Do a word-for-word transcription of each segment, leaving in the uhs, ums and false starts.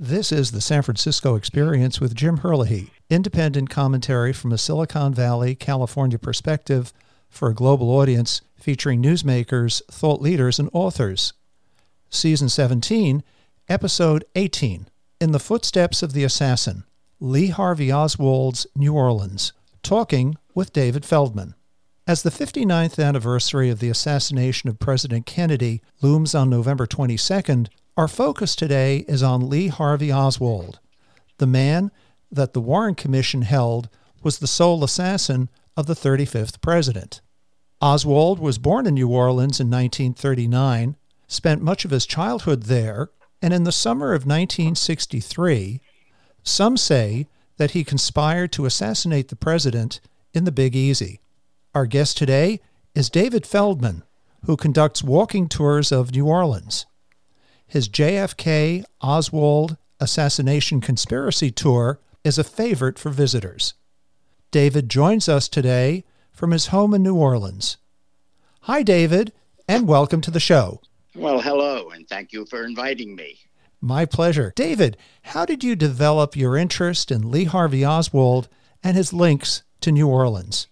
This is the San Francisco Experience with Jim Herlihy, independent commentary from a Silicon Valley, California perspective for a global audience featuring newsmakers, thought leaders, and authors. Season seventeen, Episode eighteen, In the Footsteps of the Assassin, Lee Harvey Oswald's New Orleans, talking with David Feldman. As the fifty-ninth anniversary of the assassination of President Kennedy looms on November twenty-second, our focus today is on Lee Harvey Oswald, the man that the Warren Commission held was the sole assassin of the thirty-fifth president. Oswald was born in New Orleans in nineteen thirty-nine, spent much of his childhood there, and in the summer of nineteen sixty-three, some say that he conspired to assassinate the president in the Big Easy. Our guest today is David Feldman, who conducts walking tours of New Orleans. His J F K Oswald Assassination Conspiracy Tour is a favorite for visitors. David joins us today from his home in New Orleans. Hi, David, and welcome to the show. Well, hello, and thank you for inviting me. My pleasure. David, how did you develop your interest in Lee Harvey Oswald and his links to New Orleans?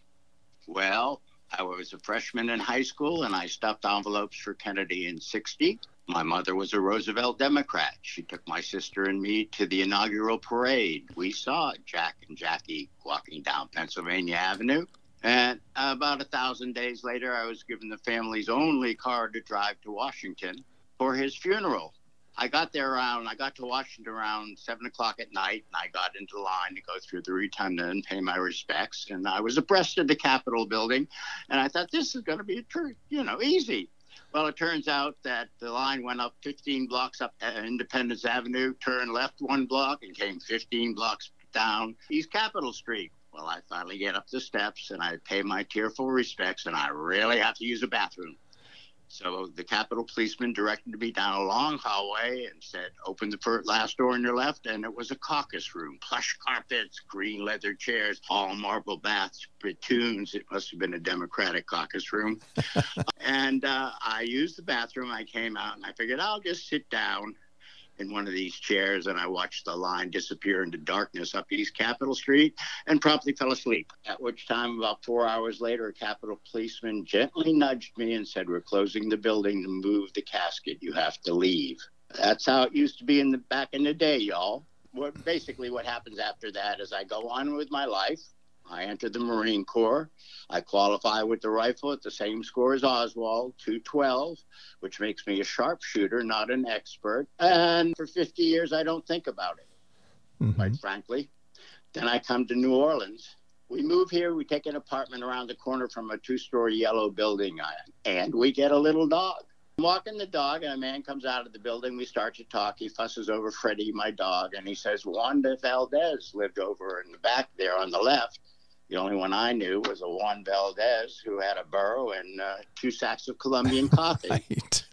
Well, I was a freshman in high school, and I stuffed envelopes for Kennedy in sixty. My mother was a Roosevelt Democrat. She took my sister and me to the inaugural parade. We saw Jack and Jackie walking down Pennsylvania Avenue. And about a thousand days later, I was given the family's only car to drive to Washington for his funeral. I got there around, I got to Washington around seven o'clock at night, and I got into line to go through the rotunda and pay my respects. And I was abreast of the Capitol building, and I thought, this is going to be, a tr- you know, easy. Well, it turns out that the line went up fifteen blocks up Independence Avenue, turned left one block, and came fifteen blocks down East Capitol Street. Well, I finally get up the steps, and I pay my tearful respects, and I really have to use a bathroom. So the Capitol policeman directed me down a long hallway and said, open the last door on your left, and it was a caucus room. Plush carpets, green leather chairs, all marble baths, spittoons. It must have been a Democratic caucus room. and uh, I used the bathroom. I came out, and I figured I'll just sit down in one of these chairs, and I watched the line disappear into darkness up East Capitol Street and promptly fell asleep, at which time about four hours later, a Capitol policeman gently nudged me and said, we're closing the building to move the casket. You have to leave. That's how it used to be in the back in the day, y'all. What, basically what happens after that is I go on with my life. I enter the Marine Corps. I qualify with the rifle at the same score as Oswald, two twelve, which makes me a sharpshooter, not an expert. And for fifty years, I don't think about it, mm-hmm. quite frankly. Then I come to New Orleans. We move here. We take an apartment around the corner from a two-story yellow building, and we get a little dog. I'm walking the dog, and a man comes out of the building. We start to talk. He fusses over Freddie, my dog, and he says, Wanda Valdez lived over in the back there on the left. The only one I knew was a Juan Valdez who had a burro and uh, two sacks of Colombian coffee. Right.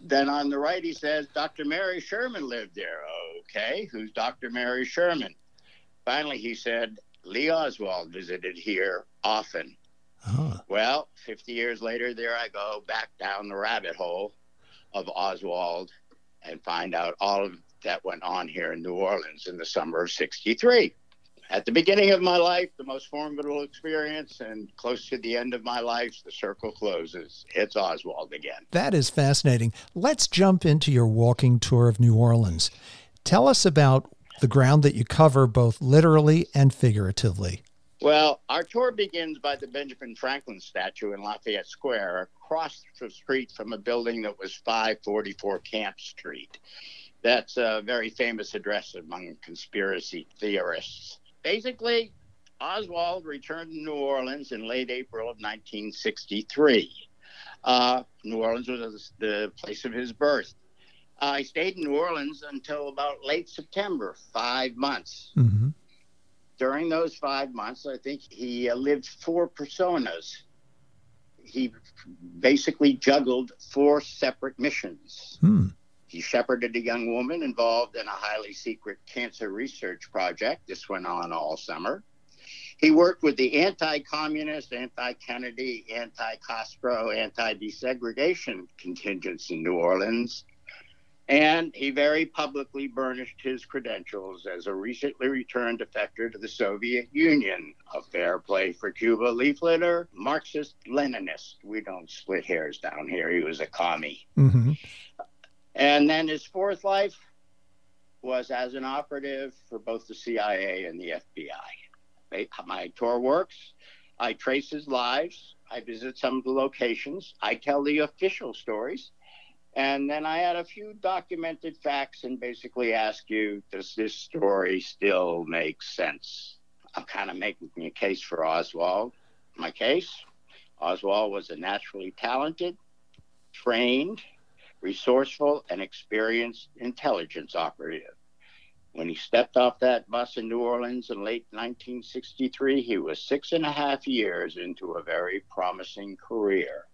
Then on the right, he says, Doctor Mary Sherman lived there. Okay, who's Doctor Mary Sherman? Finally, he said, Lee Oswald visited here often. Huh. Well, fifty years later, there I go back down the rabbit hole of Oswald and find out all of that went on here in New Orleans in the summer of sixty-three. At the beginning of my life, the most formidable experience, and close to the end of my life, the circle closes. It's Oswald again. That is fascinating. Let's jump into your walking tour of New Orleans. Tell us about the ground that you cover, both literally and figuratively. Well, our tour begins by the Benjamin Franklin statue in Lafayette Square, across the street from a building that was five forty-four Camp Street. That's a very famous address among conspiracy theorists. Basically, Oswald returned to New Orleans in late April of nineteen sixty-three. Uh, New Orleans was the place of his birth. Uh, he stayed in New Orleans until about late September, five months. Mm-hmm. During those five months, I think he uh, lived four personas. He basically juggled four separate missions. Hmm. He shepherded a young woman involved in a highly secret cancer research project. This went on all summer. He worked with the anti-communist, anti-Kennedy, anti-Castro, anti-desegregation contingents in New Orleans. And he very publicly burnished his credentials as a recently returned defector to the Soviet Union, a Fair Play for Cuba leafleter, Marxist-Leninist. We don't split hairs down here. He was a commie. Mm-hmm. And then his fourth life was as an operative for both the C I A and the F B I. My tour works. I trace his lives. I visit some of the locations. I tell the official stories. And then I had a few documented facts and basically ask you, does this story still make sense? I'm kind of making a case for Oswald. My case, Oswald was a naturally talented, trained, resourceful, and experienced intelligence operative. When he stepped off that bus in New Orleans in late nineteen sixty-three, he was six and a half years into a very promising career,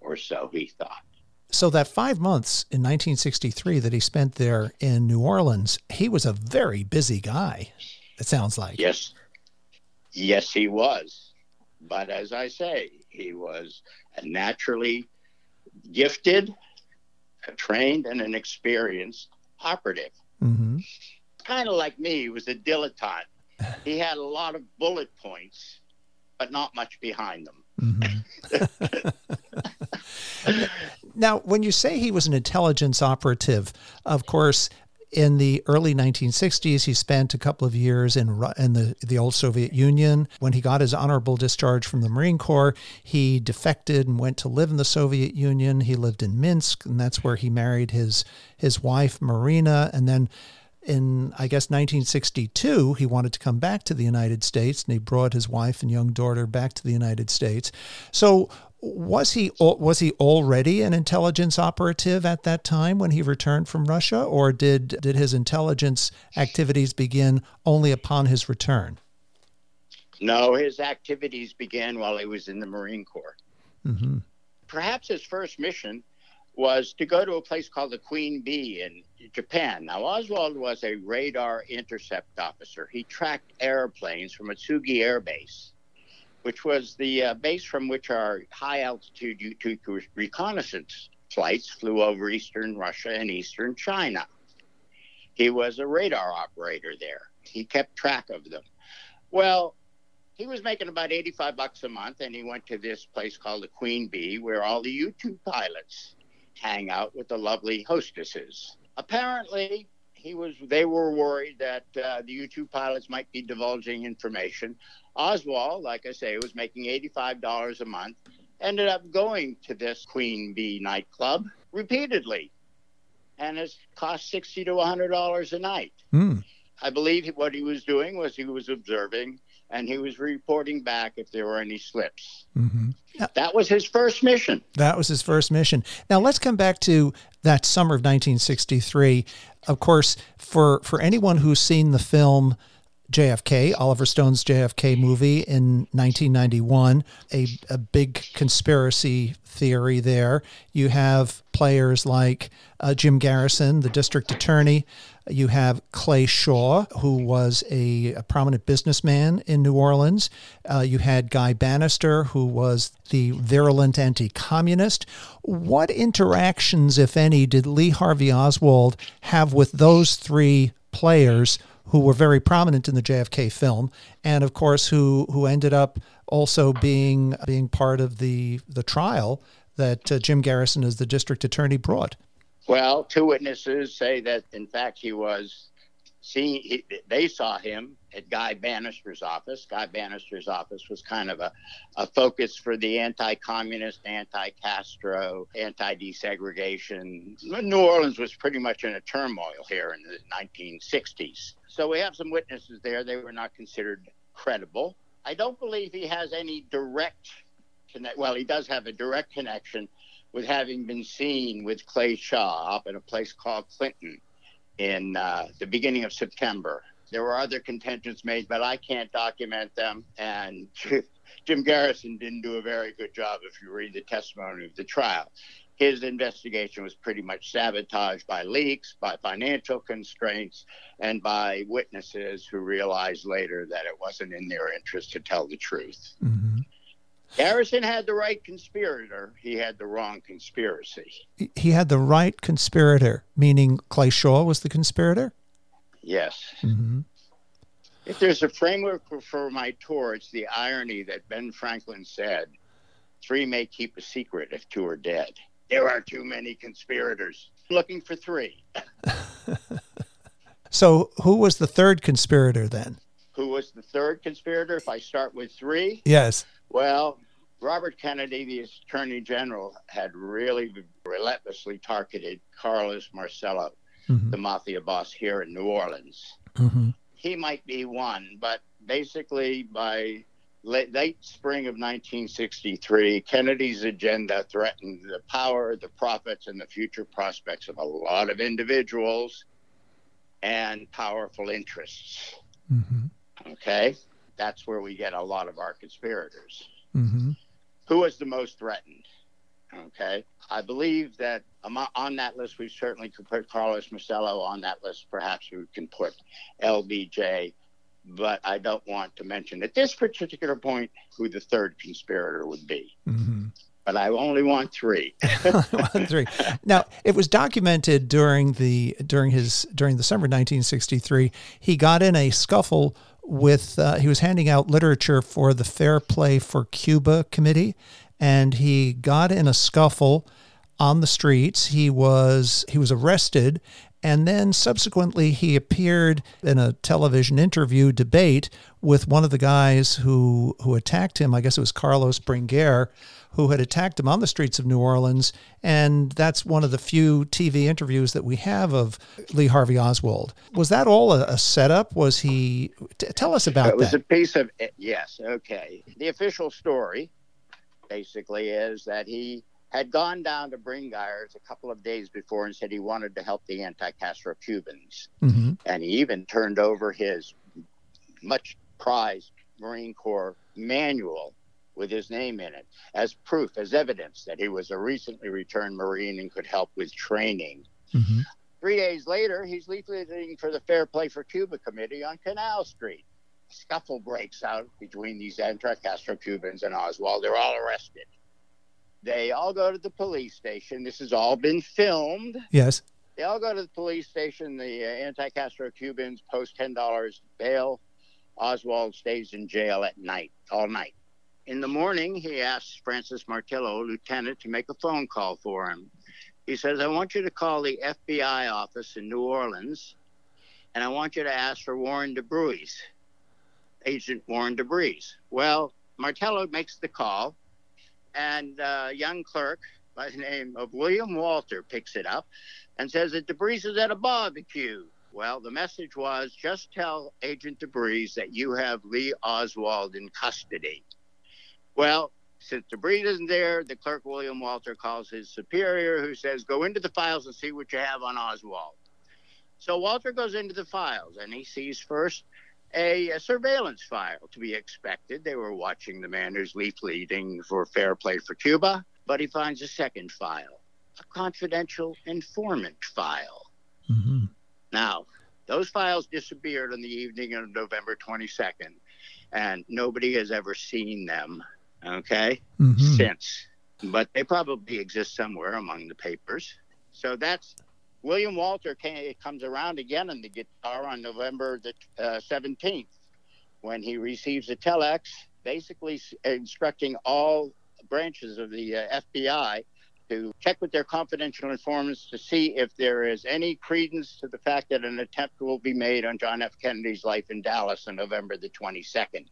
or so he thought. So that five months in nineteen sixty-three that he spent there in New Orleans, he was a very busy guy, it sounds like. Yes. Yes, he was. But as I say, he was a naturally gifted, a trained, and an experienced operative. Mm-hmm. Kind of like me, he was a dilettante. He had a lot of bullet points, but not much behind them. Mm-hmm. Now, when you say he was an intelligence operative, of course, in the early nineteen sixties, he spent a couple of years in, in the, the old Soviet Union. When he got his honorable discharge from the Marine Corps, he defected and went to live in the Soviet Union. He lived in Minsk, and that's where he married his, his wife, Marina. And then in, I guess, nineteen sixty-two, he wanted to come back to the United States, and he brought his wife and young daughter back to the United States. So was he was he already an intelligence operative at that time when he returned from Russia, or did did his intelligence activities begin only upon his return? No, his activities began while he was in the Marine Corps. Mm-hmm. Perhaps his first mission was to go to a place called the Queen Bee in Japan. Now, Oswald was a radar intercept officer. He tracked airplanes from Atsugi Air Base, which was the uh, base from which our high-altitude U two reconnaissance flights flew over eastern Russia and eastern China. He was a radar operator there. He kept track of them. Well, he was making about eighty-five bucks a month, and he went to this place called the Queen Bee, where all the U two pilots hang out with the lovely hostesses. Apparently, he was. They were worried that uh, the U two pilots might be divulging information. Oswald, like I say, was making eighty-five dollars a month, ended up going to this Queen Bee nightclub repeatedly, and it cost sixty to one hundred dollars a night. Mm. I believe what he was doing was he was observing, and he was reporting back if there were any slips. Mm-hmm. That was his first mission. That was his first mission. Now, let's come back to that summer of nineteen sixty-three. Of course, for, for anyone who's seen the film J F K, Oliver Stone's J F K movie in nineteen ninety-one, a, a big conspiracy theory there. You have players like uh, Jim Garrison, the district attorney. You have Clay Shaw, who was a, a prominent businessman in New Orleans. Uh, you had Guy Bannister, who was the virulent anti-communist. What interactions, if any, did Lee Harvey Oswald have with those three players who were very prominent in the J F K film, and of course who who ended up also being being part of the the trial that uh, Jim Garrison, as the district attorney, brought? Well, two witnesses say that in fact he was seen. He, they saw him at Guy Bannister's office. Guy Bannister's office was kind of a a focus for the anti-communist, anti-Castro, anti-desegregation. New Orleans was pretty much in a turmoil here in the nineteen sixties. So we have some witnesses there. They were not considered credible. I don't believe he has any direct connect. Well, he does have a direct connection with having been seen with Clay Shaw up in a place called Clinton in uh, the beginning of September. There were other contentions made, but I can't document them. And Jim Garrison didn't do a very good job if you read the testimony of the trial. His investigation was pretty much sabotaged by leaks, by financial constraints, and by witnesses who realized later that it wasn't in their interest to tell the truth. Mm-hmm. Garrison had the right conspirator. He had the wrong conspiracy. He had the right conspirator, meaning Clay Shaw was the conspirator? Yes. Mm-hmm. If there's a framework for my tour, it's the irony that Ben Franklin said, three may keep a secret if two are dead. There are too many conspirators. Looking for three. So who was the third conspirator then? Who was the third conspirator? If I start with three? Yes. Well, Robert Kennedy, the Attorney General, had really relentlessly targeted Carlos Marcello, mm-hmm. the mafia boss here in New Orleans. Mm-hmm. He might be one, but basically by late, late spring of nineteen sixty-three, Kennedy's agenda threatened the power, the profits, and the future prospects of a lot of individuals and powerful interests. Mm-hmm. Okay? That's where we get a lot of our conspirators. Mm-hmm. Who was the most threatened? Okay? I believe that on that list, we certainly could put Carlos Marcello on that list. Perhaps we can put L B J, but I don't want to mention at this particular point who the third conspirator would be. Mm-hmm. But I only want three. One, three. Now, it was documented during the during his during the summer of nineteen sixty-three. He got in a scuffle with uh, he was handing out literature for the Fair Play for Cuba Committee, and he got in a scuffle on the streets. He was he was arrested, and then subsequently he appeared in a television interview debate with one of the guys who who attacked him. I guess it was Carlos Bertrand, who had attacked him on the streets of New Orleans, and that's one of the few T V interviews that we have of Lee Harvey Oswald. Was that all a, a setup? Was he... T tell us about that. It was that. a piece of... Yes, okay. The official story, basically, is that he had gone down to Bertrand's a couple of days before and said he wanted to help the anti-Castro Cubans. Mm-hmm. And he even turned over his much-prized Marine Corps manual with his name in it, as proof, as evidence that he was a recently returned Marine and could help with training. Mm-hmm. Three days later, he's leafleting for the Fair Play for Cuba Committee on Canal Street. Scuffle breaks out between these anti-Castro Cubans and Oswald. They're all arrested. They all go to the police station. This has all been filmed. Yes. They all go to the police station. The uh, anti-Castro Cubans post ten dollars bail. Oswald stays in jail at night, all night. In the morning, he asks Francis Martillo, lieutenant, to make a phone call for him. He says, I want you to call the F B I office in New Orleans, and I want you to ask for Warren DeBruys, Agent Warren DeBruys. Well, Martillo makes the call, and a young clerk by the name of William Walter picks it up and says that DeBruys is at a barbecue. Well, the message was, just tell Agent DeBruys that you have Lee Oswald in custody. Well, since DeBruys isn't there, the clerk, William Walter, calls his superior, who says, go into the files and see what you have on Oswald. So Walter goes into the files, and he sees first a, a surveillance file, to be expected. They were watching the man who's leafleting for Fair Play for Cuba, but he finds a second file, a confidential informant file. Mm-hmm. Now, those files disappeared on the evening of November twenty-second, and nobody has ever seen them. Okay, mm-hmm. since. But they probably exist somewhere among the papers. So that's William Walter came, comes around again on the guitar on November the uh, seventeenth when he receives a telex basically instructing all branches of the uh, F B I to check with their confidential informants to see if there is any credence to the fact that an attempt will be made on John F. Kennedy's life in Dallas on November the twenty-second.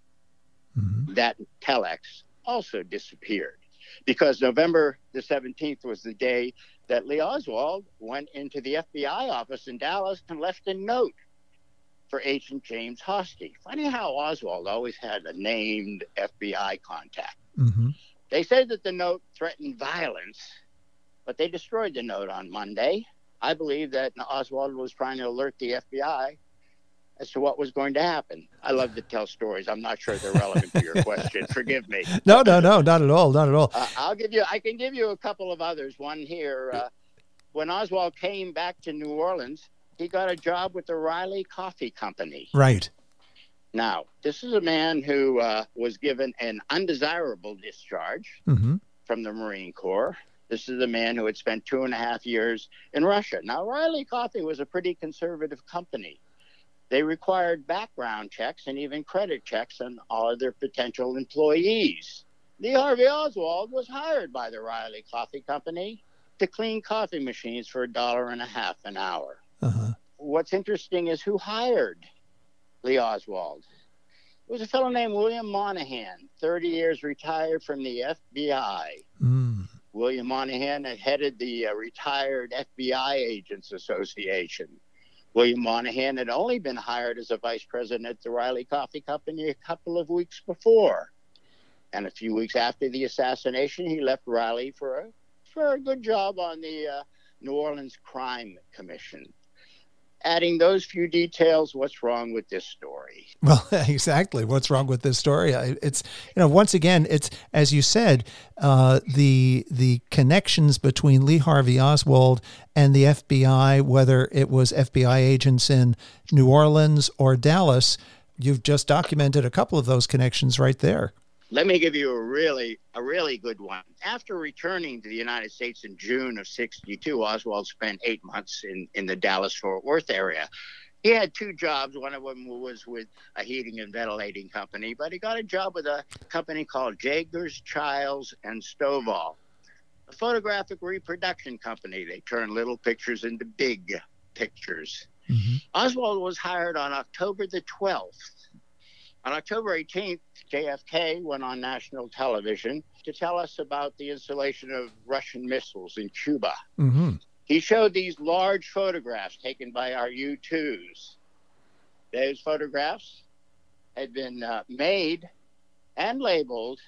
Mm-hmm. That telex also disappeared because November the seventeenth was the day that Lee Oswald went into the F B I office in Dallas and left a note for Agent James Hosty. Funny how Oswald always had a named F B I contact. Mm-hmm. They say that the note threatened violence, but they destroyed the note on Monday. I believe that Oswald was trying to alert the F B I as to what was going to happen. I love to tell stories. I'm not sure they're relevant to your question. Forgive me. No, no, no, not at all, not at all. Uh, I'll give you, I can give you a couple of others. One here, uh, when Oswald came back to New Orleans, he got a job with the Reily Coffee Company. Right. Now, this is a man who uh, was given an undesirable discharge mm-hmm. from the Marine Corps. This is a man who had spent two and a half years in Russia. Now, Reily Coffee was a pretty conservative company. They required background checks and even credit checks on all of their potential employees. Lee Harvey Oswald was hired by the Reily Coffee Company to clean coffee machines for a dollar and a half an hour. Uh-huh. What's interesting is who hired Lee Oswald. It was a fellow named William Monaghan, thirty years retired from the F B I. Mm. William Monaghan had headed the uh, Retired F B I Agents Association. William Monaghan had only been hired as a vice president at the Reily Coffee Company a couple of weeks before. And a few weeks after the assassination, he left Reily for a, for a good job on the uh, New Orleans Crime Commission. Adding those few details, what's wrong with this story? Well, exactly. What's wrong with this story? It's, you know, once again, it's, as you said, uh, the the connections between Lee Harvey Oswald and the F B I, whether it was F B I agents in New Orleans or Dallas, you've just documented a couple of those connections right there. Let me give you a really, a really good one. After returning to the United States in June of sixty-two, Oswald spent eight months in, in the Dallas-Fort Worth area. He had two jobs. One of them was with a heating and ventilating company, but he got a job with a company called Jaggars, Chiles, and Stovall, a photographic reproduction company. They turned little pictures into big pictures. Mm-hmm. Oswald was hired on October the twelfth. On October eighteenth, J F K went on national television to tell us about the installation of Russian missiles in Cuba. Mm-hmm. He showed these large photographs taken by our U twos. Those photographs had been uh, made and labeled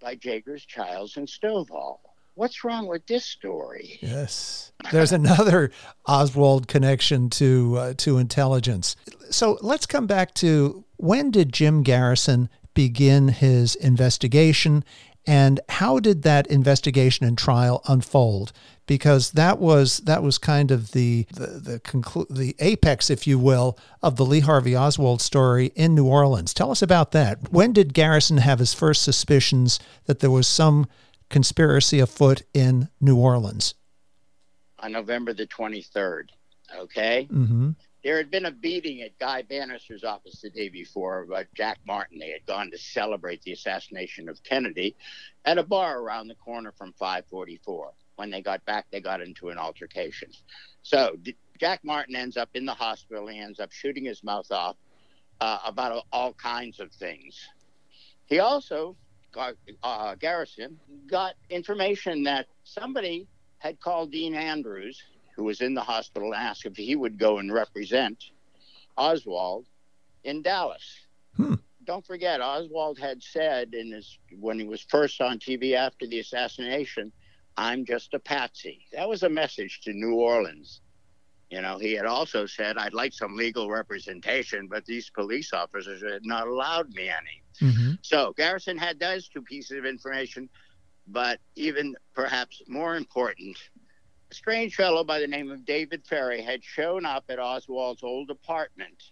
by Jaggars, Chiles, and Stovall. What's wrong with this story? Yes. There's another Oswald connection to uh, to intelligence. So let's come back to, when did Jim Garrison begin his investigation, and how did that investigation and trial unfold? Because that was that was kind of the the the, conclu the apex, if you will, of the Lee Harvey Oswald story in New Orleans. Tell us about that. When did Garrison have his first suspicions that there was some conspiracy afoot in New Orleans? On November the twenty-third, okay? Mm-hmm. There had been a beating at Guy Bannister's office the day before by Jack Martin. They had gone to celebrate the assassination of Kennedy at a bar around the corner from five forty-four. When they got back, they got into an altercation. So Jack Martin ends up in the hospital. He ends up shooting his mouth off uh, about all kinds of things. He also... Uh, Garrison got information that somebody had called Dean Andrews, who was in the hospital, and asked if he would go and represent Oswald in Dallas. Hmm. Don't forget, Oswald had said in his, when he was first on T V after the assassination, "I'm just a patsy." That was a message to New Orleans. You know, he had also said, "I'd like some legal representation, but these police officers had not allowed me any." Mm-hmm. So Garrison had those two pieces of information, but even perhaps more important, a strange fellow by the name of David Ferrie had shown up at Oswald's old apartment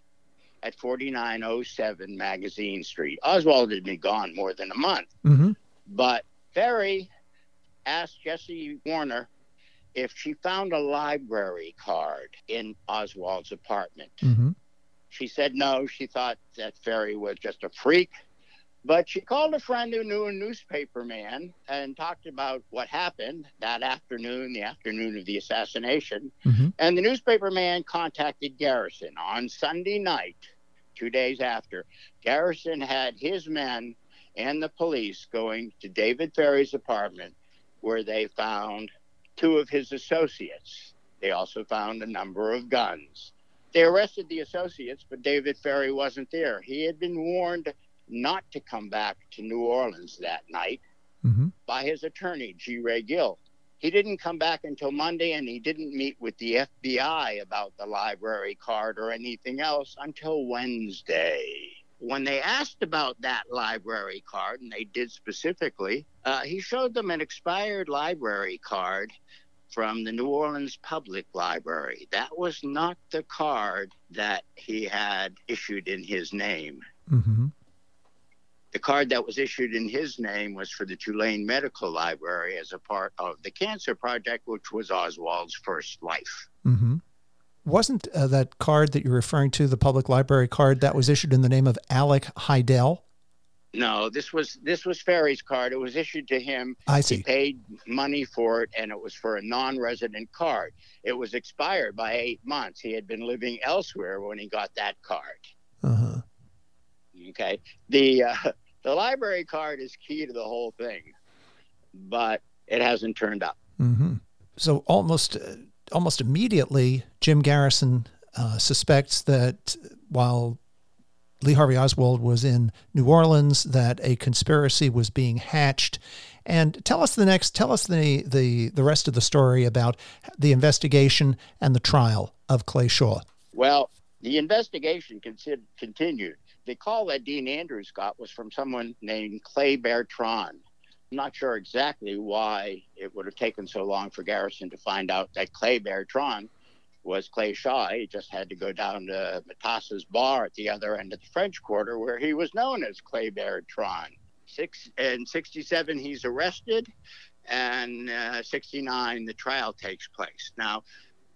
at forty-nine oh seven Magazine Street. Oswald had been gone more than a month, mm-hmm. but Ferrie asked Jessie Warner if she found a library card in Oswald's apartment. Mm-hmm. She said no. She thought that Ferrie was just a freak. But she called a friend who knew a newspaper man and talked about what happened that afternoon, the afternoon of the assassination. Mm-hmm. And the newspaper man contacted Garrison on Sunday night, two days after. Garrison had his men and the police going to David Ferrie's apartment, where they found two of his associates. They also found a number of guns. They arrested the associates, but David Ferrie wasn't there. He had been warned not to come back to New Orleans that night mm-hmm. by his attorney, G. Ray Gill. He didn't come back until Monday, and he didn't meet with the F B I about the library card or anything else until Wednesday. When they asked about that library card, and they did specifically, uh, he showed them an expired library card from the New Orleans Public Library. That was not the card that he had issued in his name. Mm-hmm. The card that was issued in his name was for the Tulane Medical Library as a part of the Cancer Project, which was Oswald's first life. Mm-hmm. Wasn't uh, that card that you're referring to, the public library card, that was issued in the name of Alec Hydell? No, this was this was Ferrie's card. It was issued to him. I see. He paid money for it, and it was for a non-resident card. It was expired by eight months. He had been living elsewhere when he got that card. Uh-huh. Okay. The uh, the library card is key to the whole thing, but it hasn't turned up. Mm-hmm. So almost uh, almost immediately, Jim Garrison uh, suspects that while Lee Harvey Oswald was in New Orleans, that a conspiracy was being hatched. And tell us the next, tell us the, the, the rest of the story about the investigation and the trial of Clay Shaw. Well, the investigation considered, continued. The call that Dean Andrews got was from someone named Clay Bertrand. I'm not sure exactly why it would have taken so long for Garrison to find out that Clay Bertrand was Clay Shaw. He just had to go down to Matassa's bar at the other end of the French Quarter, where he was known as Clay Bertrand. Six, in sixty-seven, he's arrested, and uh, sixty-nine, the trial takes place. Now,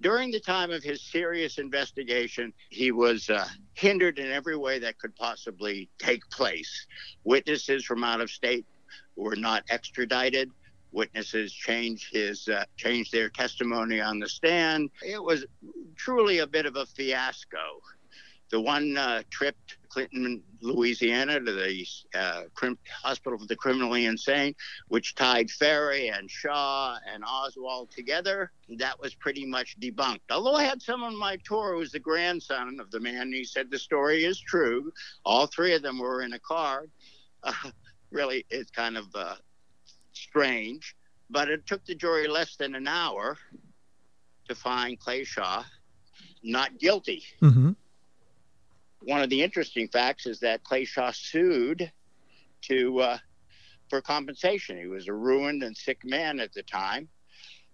during the time of his serious investigation, he was uh, hindered in every way that could possibly take place. Witnesses from out of state were not extradited. Witnesses changed his uh, changed their testimony on the stand. It was truly a bit of a fiasco. The one uh, trip to Clinton, Louisiana, to the uh, crim- hospital for the criminally insane, which tied Ferrie and Shaw and Oswald together, that was pretty much debunked. Although I had someone on my tour who was the grandson of the man, and he said the story is true. All three of them were in a car. Uh, really, it's kind of... Uh, strange, but it took the jury less than an hour to find Clay Shaw not guilty. Mm-hmm. One of the interesting facts is that Clay Shaw sued to uh, for compensation. He was a ruined and sick man at the time,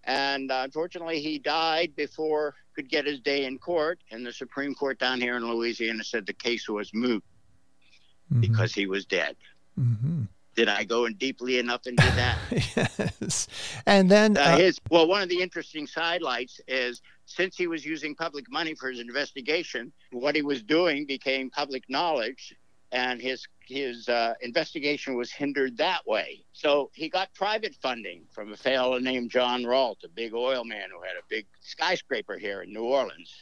and uh, unfortunately he died before he could get his day in court, and the Supreme Court down here in Louisiana said the case was moot. Mm-hmm. Because he was dead. Mm-hmm. Did I go in deeply enough into that? Yes. And then... Uh, uh, his, well, one of the interesting sidelights is, since he was using public money for his investigation, what he was doing became public knowledge, and his, his uh, investigation was hindered that way. So he got private funding from a fellow named John Ralt, a big oil man who had a big skyscraper here in New Orleans.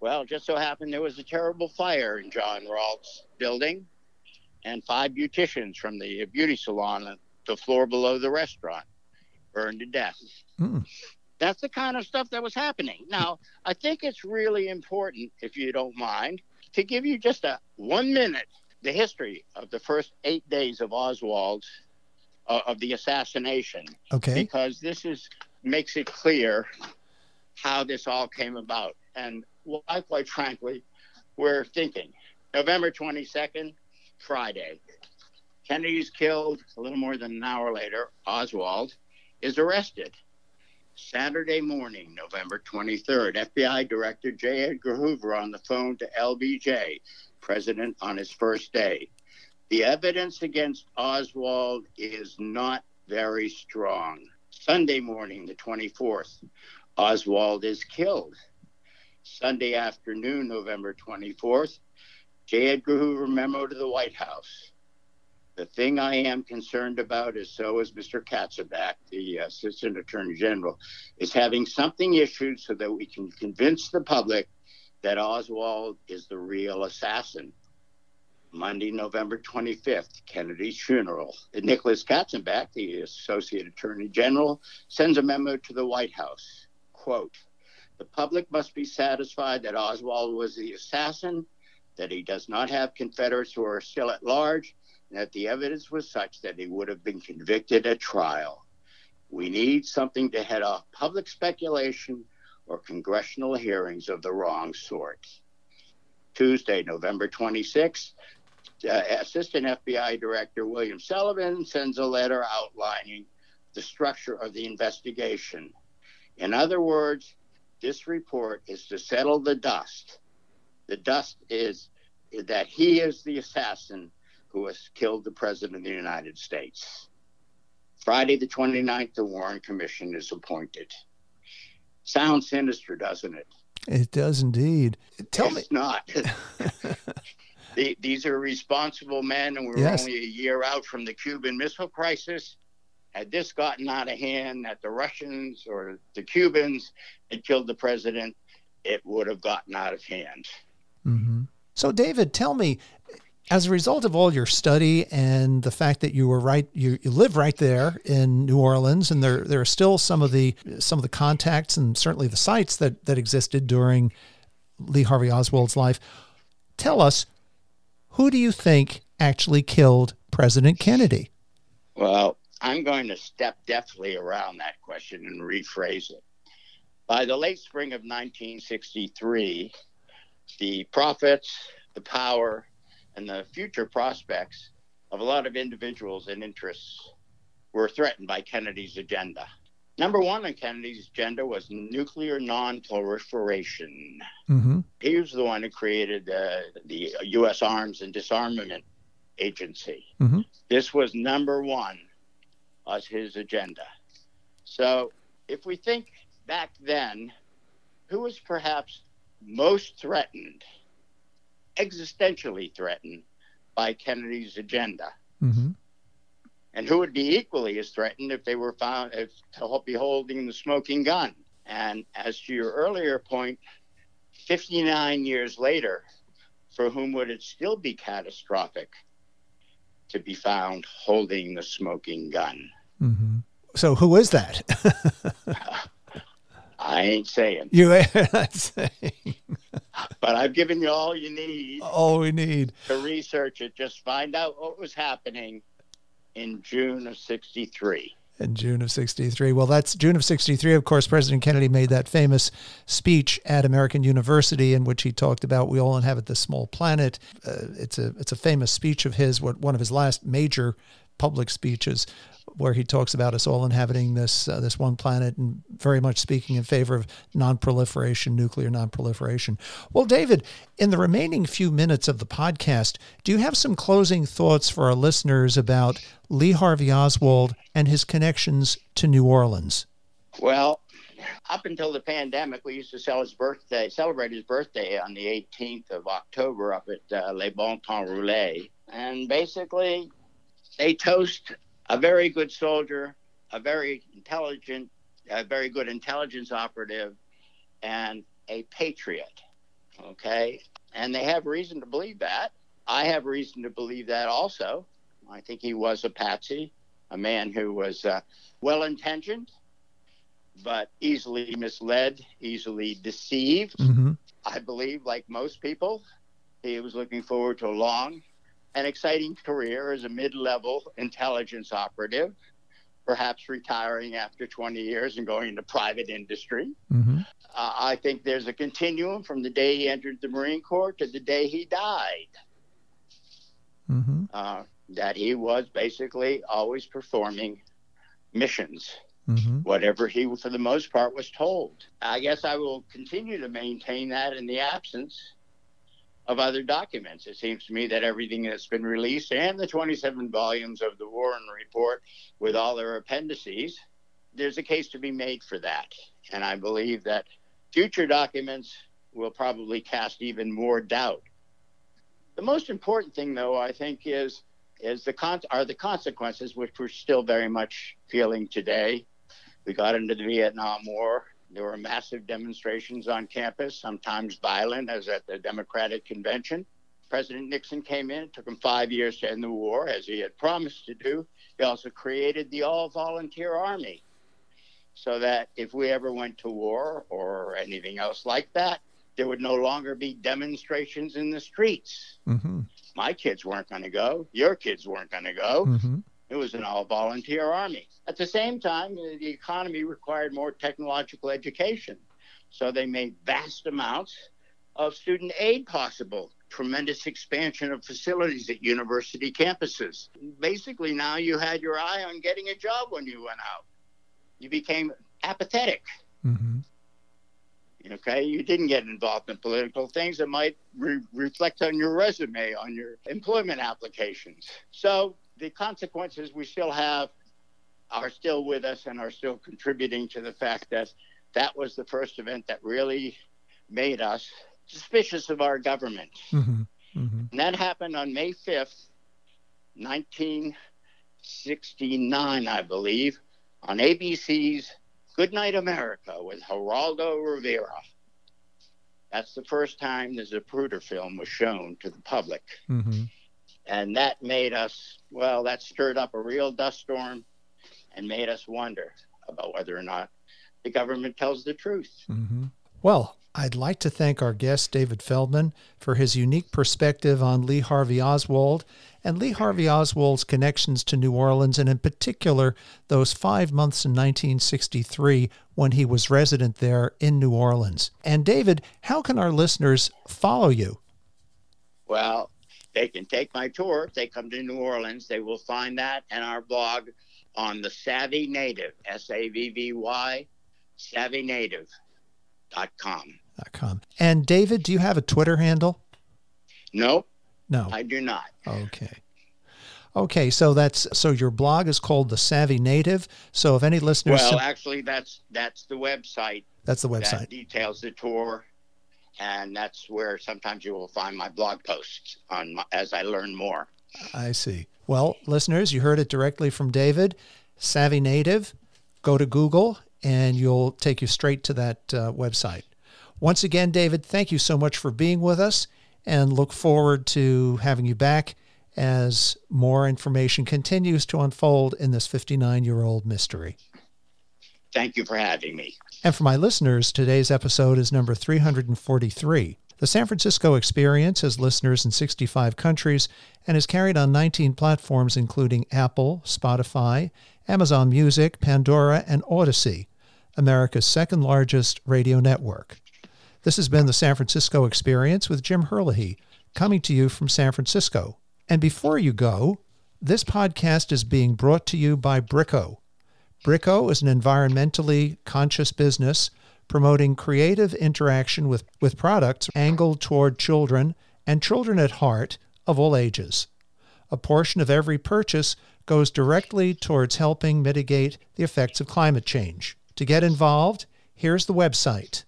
Well, it just so happened there was a terrible fire in John Ralt's building, and five beauticians from the beauty salon at the floor below the restaurant burned to death. Mm. That's the kind of stuff that was happening. Now, I think it's really important, if you don't mind, to give you just a one minute, the history of the first eight days of Oswald's, uh, of the assassination. Okay. Because this is makes it clear how this all came about. And why, quite frankly, we're thinking November twenty-second, Friday. Kennedy's killed. A little more than an hour later, Oswald is arrested. Saturday morning, November twenty-third, F B I Director J. Edgar Hoover on the phone to L B J, president on his first day. The evidence against Oswald is not very strong. Sunday morning, the twenty-fourth, Oswald is killed. Sunday afternoon, November twenty-fourth, J. Edgar Hoover memo to the White House. The thing I am concerned about, is so is Mister Katzenbach, the Assistant Attorney General, is having something issued so that we can convince the public that Oswald is the real assassin. Monday, November twenty-fifth, Kennedy's funeral. Nicholas Katzenbach, the Associate Attorney General, sends a memo to the White House. Quote, the public must be satisfied that Oswald was the assassin, that he does not have Confederates who are still at large, and that the evidence was such that he would have been convicted at trial. We need something to head off public speculation or congressional hearings of the wrong sort. Tuesday, November twenty-sixth, uh, Assistant F B I Director William Sullivan sends a letter outlining the structure of the investigation. In other words, this report is to settle the dust. The dust is that he is the assassin who has killed the President of the United States. Friday the twenty-ninth, the Warren Commission is appointed. Sounds sinister, doesn't it? It does indeed. Tell it's me. It's not. the, these are responsible men, and we're yes. only a year out from the Cuban Missile Crisis. Had this gotten out of hand, that the Russians or the Cubans had killed the president, it would have gotten out of hand. Mm-hmm. So, David, tell me, as a result of all your study and the fact that you were right, you, you live right there in New Orleans, and there there are still some of the some of the contacts and certainly the sites that that existed during Lee Harvey Oswald's life. Tell us, who do you think actually killed President Kennedy? Well, I'm going to step deftly around that question and rephrase it. By the late spring of nineteen sixty-three, the profits, the power, and the future prospects of a lot of individuals and interests were threatened by Kennedy's agenda. Number one on Kennedy's agenda was nuclear non-proliferation. Mm-hmm. He was the one who created uh, the U S Arms and Disarmament Agency. Mm-hmm. This was number one on his agenda. So if we think back then, who was perhaps most threatened, existentially threatened, by Kennedy's agenda? Mm-hmm. And who would be equally as threatened if they were found if to be holding the smoking gun? And as to your earlier point, fifty-nine years later, for whom would it still be catastrophic to be found holding the smoking gun? Mm-hmm. So who is that? I ain't saying. You ain't not saying. But I've given you all you need. All we need. To research it. Just find out what was happening in June of sixty-three. In June of sixty-three. Well, that's June of sixty-three. Of course, President Kennedy made that famous speech at American University in which he talked about we all inhabit this small planet. Uh, it's a it's a famous speech of his, what one of his last major public speeches, where he talks about us all inhabiting this uh, this one planet, and very much speaking in favor of non-proliferation, nuclear non-proliferation. Well, David, in the remaining few minutes of the podcast, do you have some closing thoughts for our listeners about Lee Harvey Oswald and his connections to New Orleans? Well, up until the pandemic, we used to sell his birthday, celebrate his birthday on the eighteenth of October up at uh, Les Bons Temps Roulés. And basically, they toast a very good soldier, a very intelligent, a very good intelligence operative, and a patriot, okay? And they have reason to believe that. I have reason to believe that also. I think he was a patsy, a man who was uh, well-intentioned, but easily misled, easily deceived. Mm-hmm. I believe, like most people, he was looking forward to a long, an exciting career as a mid-level intelligence operative, perhaps retiring after twenty years and going into private industry. Mm-hmm. Uh, I think there's a continuum from the day he entered the Marine Corps to the day he died. Mm-hmm. Uh, that he was basically always performing missions, mm-hmm. whatever he, for the most part, was told. I guess I will continue to maintain that in the absence of other documents. It seems to me that everything that's been released and the twenty-seven volumes of the Warren Report with all their appendices, there's a case to be made for that. And I believe that future documents will probably cast even more doubt. The most important thing, though, I think, is is the con- are the consequences, which we're still very much feeling today. We got into the Vietnam War. There were massive demonstrations on campus, sometimes violent, as at the Democratic Convention. President Nixon came in. It took him five years to end the war, as he had promised to do. He also created the all-volunteer army, so that if we ever went to war or anything else like that, there would no longer be demonstrations in the streets. Mm-hmm. My kids weren't going to go. Your kids weren't going to go. Mm-hmm. It was an all-volunteer army. At the same time, the economy required more technological education. So they made vast amounts of student aid possible, tremendous expansion of facilities at university campuses. Basically, now you had your eye on getting a job when you went out. You became apathetic. Mm-hmm. Okay, you didn't get involved in political things that might re reflect on your resume, on your employment applications. So the consequences we still have are still with us and are still contributing to the fact that that was the first event that really made us suspicious of our government. Mm-hmm. Mm-hmm. And that happened on May fifth, nineteen sixty-nine, I believe, on A B C's Good Night America with Geraldo Rivera. That's the first time the Zapruder film was shown to the public. Mm-hmm. And that made us, well, that stirred up a real dust storm and made us wonder about whether or not the government tells the truth. Mm-hmm. Well, I'd like to thank our guest, David Feldman, for his unique perspective on Lee Harvey Oswald and Lee Harvey Oswald's connections to New Orleans, and in particular, those five months in nineteen sixty-three when he was resident there in New Orleans. And David, how can our listeners follow you? Well, they can take my tour. If they come to New Orleans, they will find that and our blog on the Savvy Native, S A V V Y, Savvy Native. Dot com. Dot com. And David, do you have a Twitter handle? No. No. I do not. Okay. Okay, so that's so your blog is called The Savvy Native. So if any listeners Well, actually that's that's the website. That's the website. That details the tour, and that's where sometimes you will find my blog posts on my, as I learn more. I see. Well, listeners, you heard it directly from David. Savvy Native. Go to Google and you'll take you straight to that uh, website. Once again, David, thank you so much for being with us, and look forward to having you back as more information continues to unfold in this fifty-nine-year-old mystery. Thank you for having me. And for my listeners, today's episode is number three hundred forty-three. The San Francisco Experience has listeners in sixty-five countries and is carried on nineteen platforms, including Apple, Spotify, Amazon Music, Pandora, and Odyssey, America's second largest radio network. This has been the San Francisco Experience with Jim Herlihy, coming to you from San Francisco. And before you go, this podcast is being brought to you by Brico. Brico is an environmentally conscious business promoting creative interaction with, with products angled toward children and children at heart of all ages. A portion of every purchase goes directly towards helping mitigate the effects of climate change. To get involved, here's the website,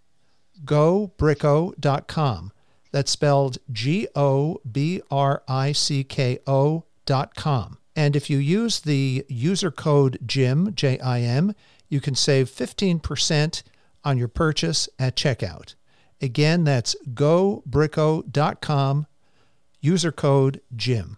go brico dot com. That's spelled G O B R I C K O dot com. And if you use the user code Jim, J I M, you can save fifteen percent on your purchase at checkout. Again, that's go brico dot com, user code Jim.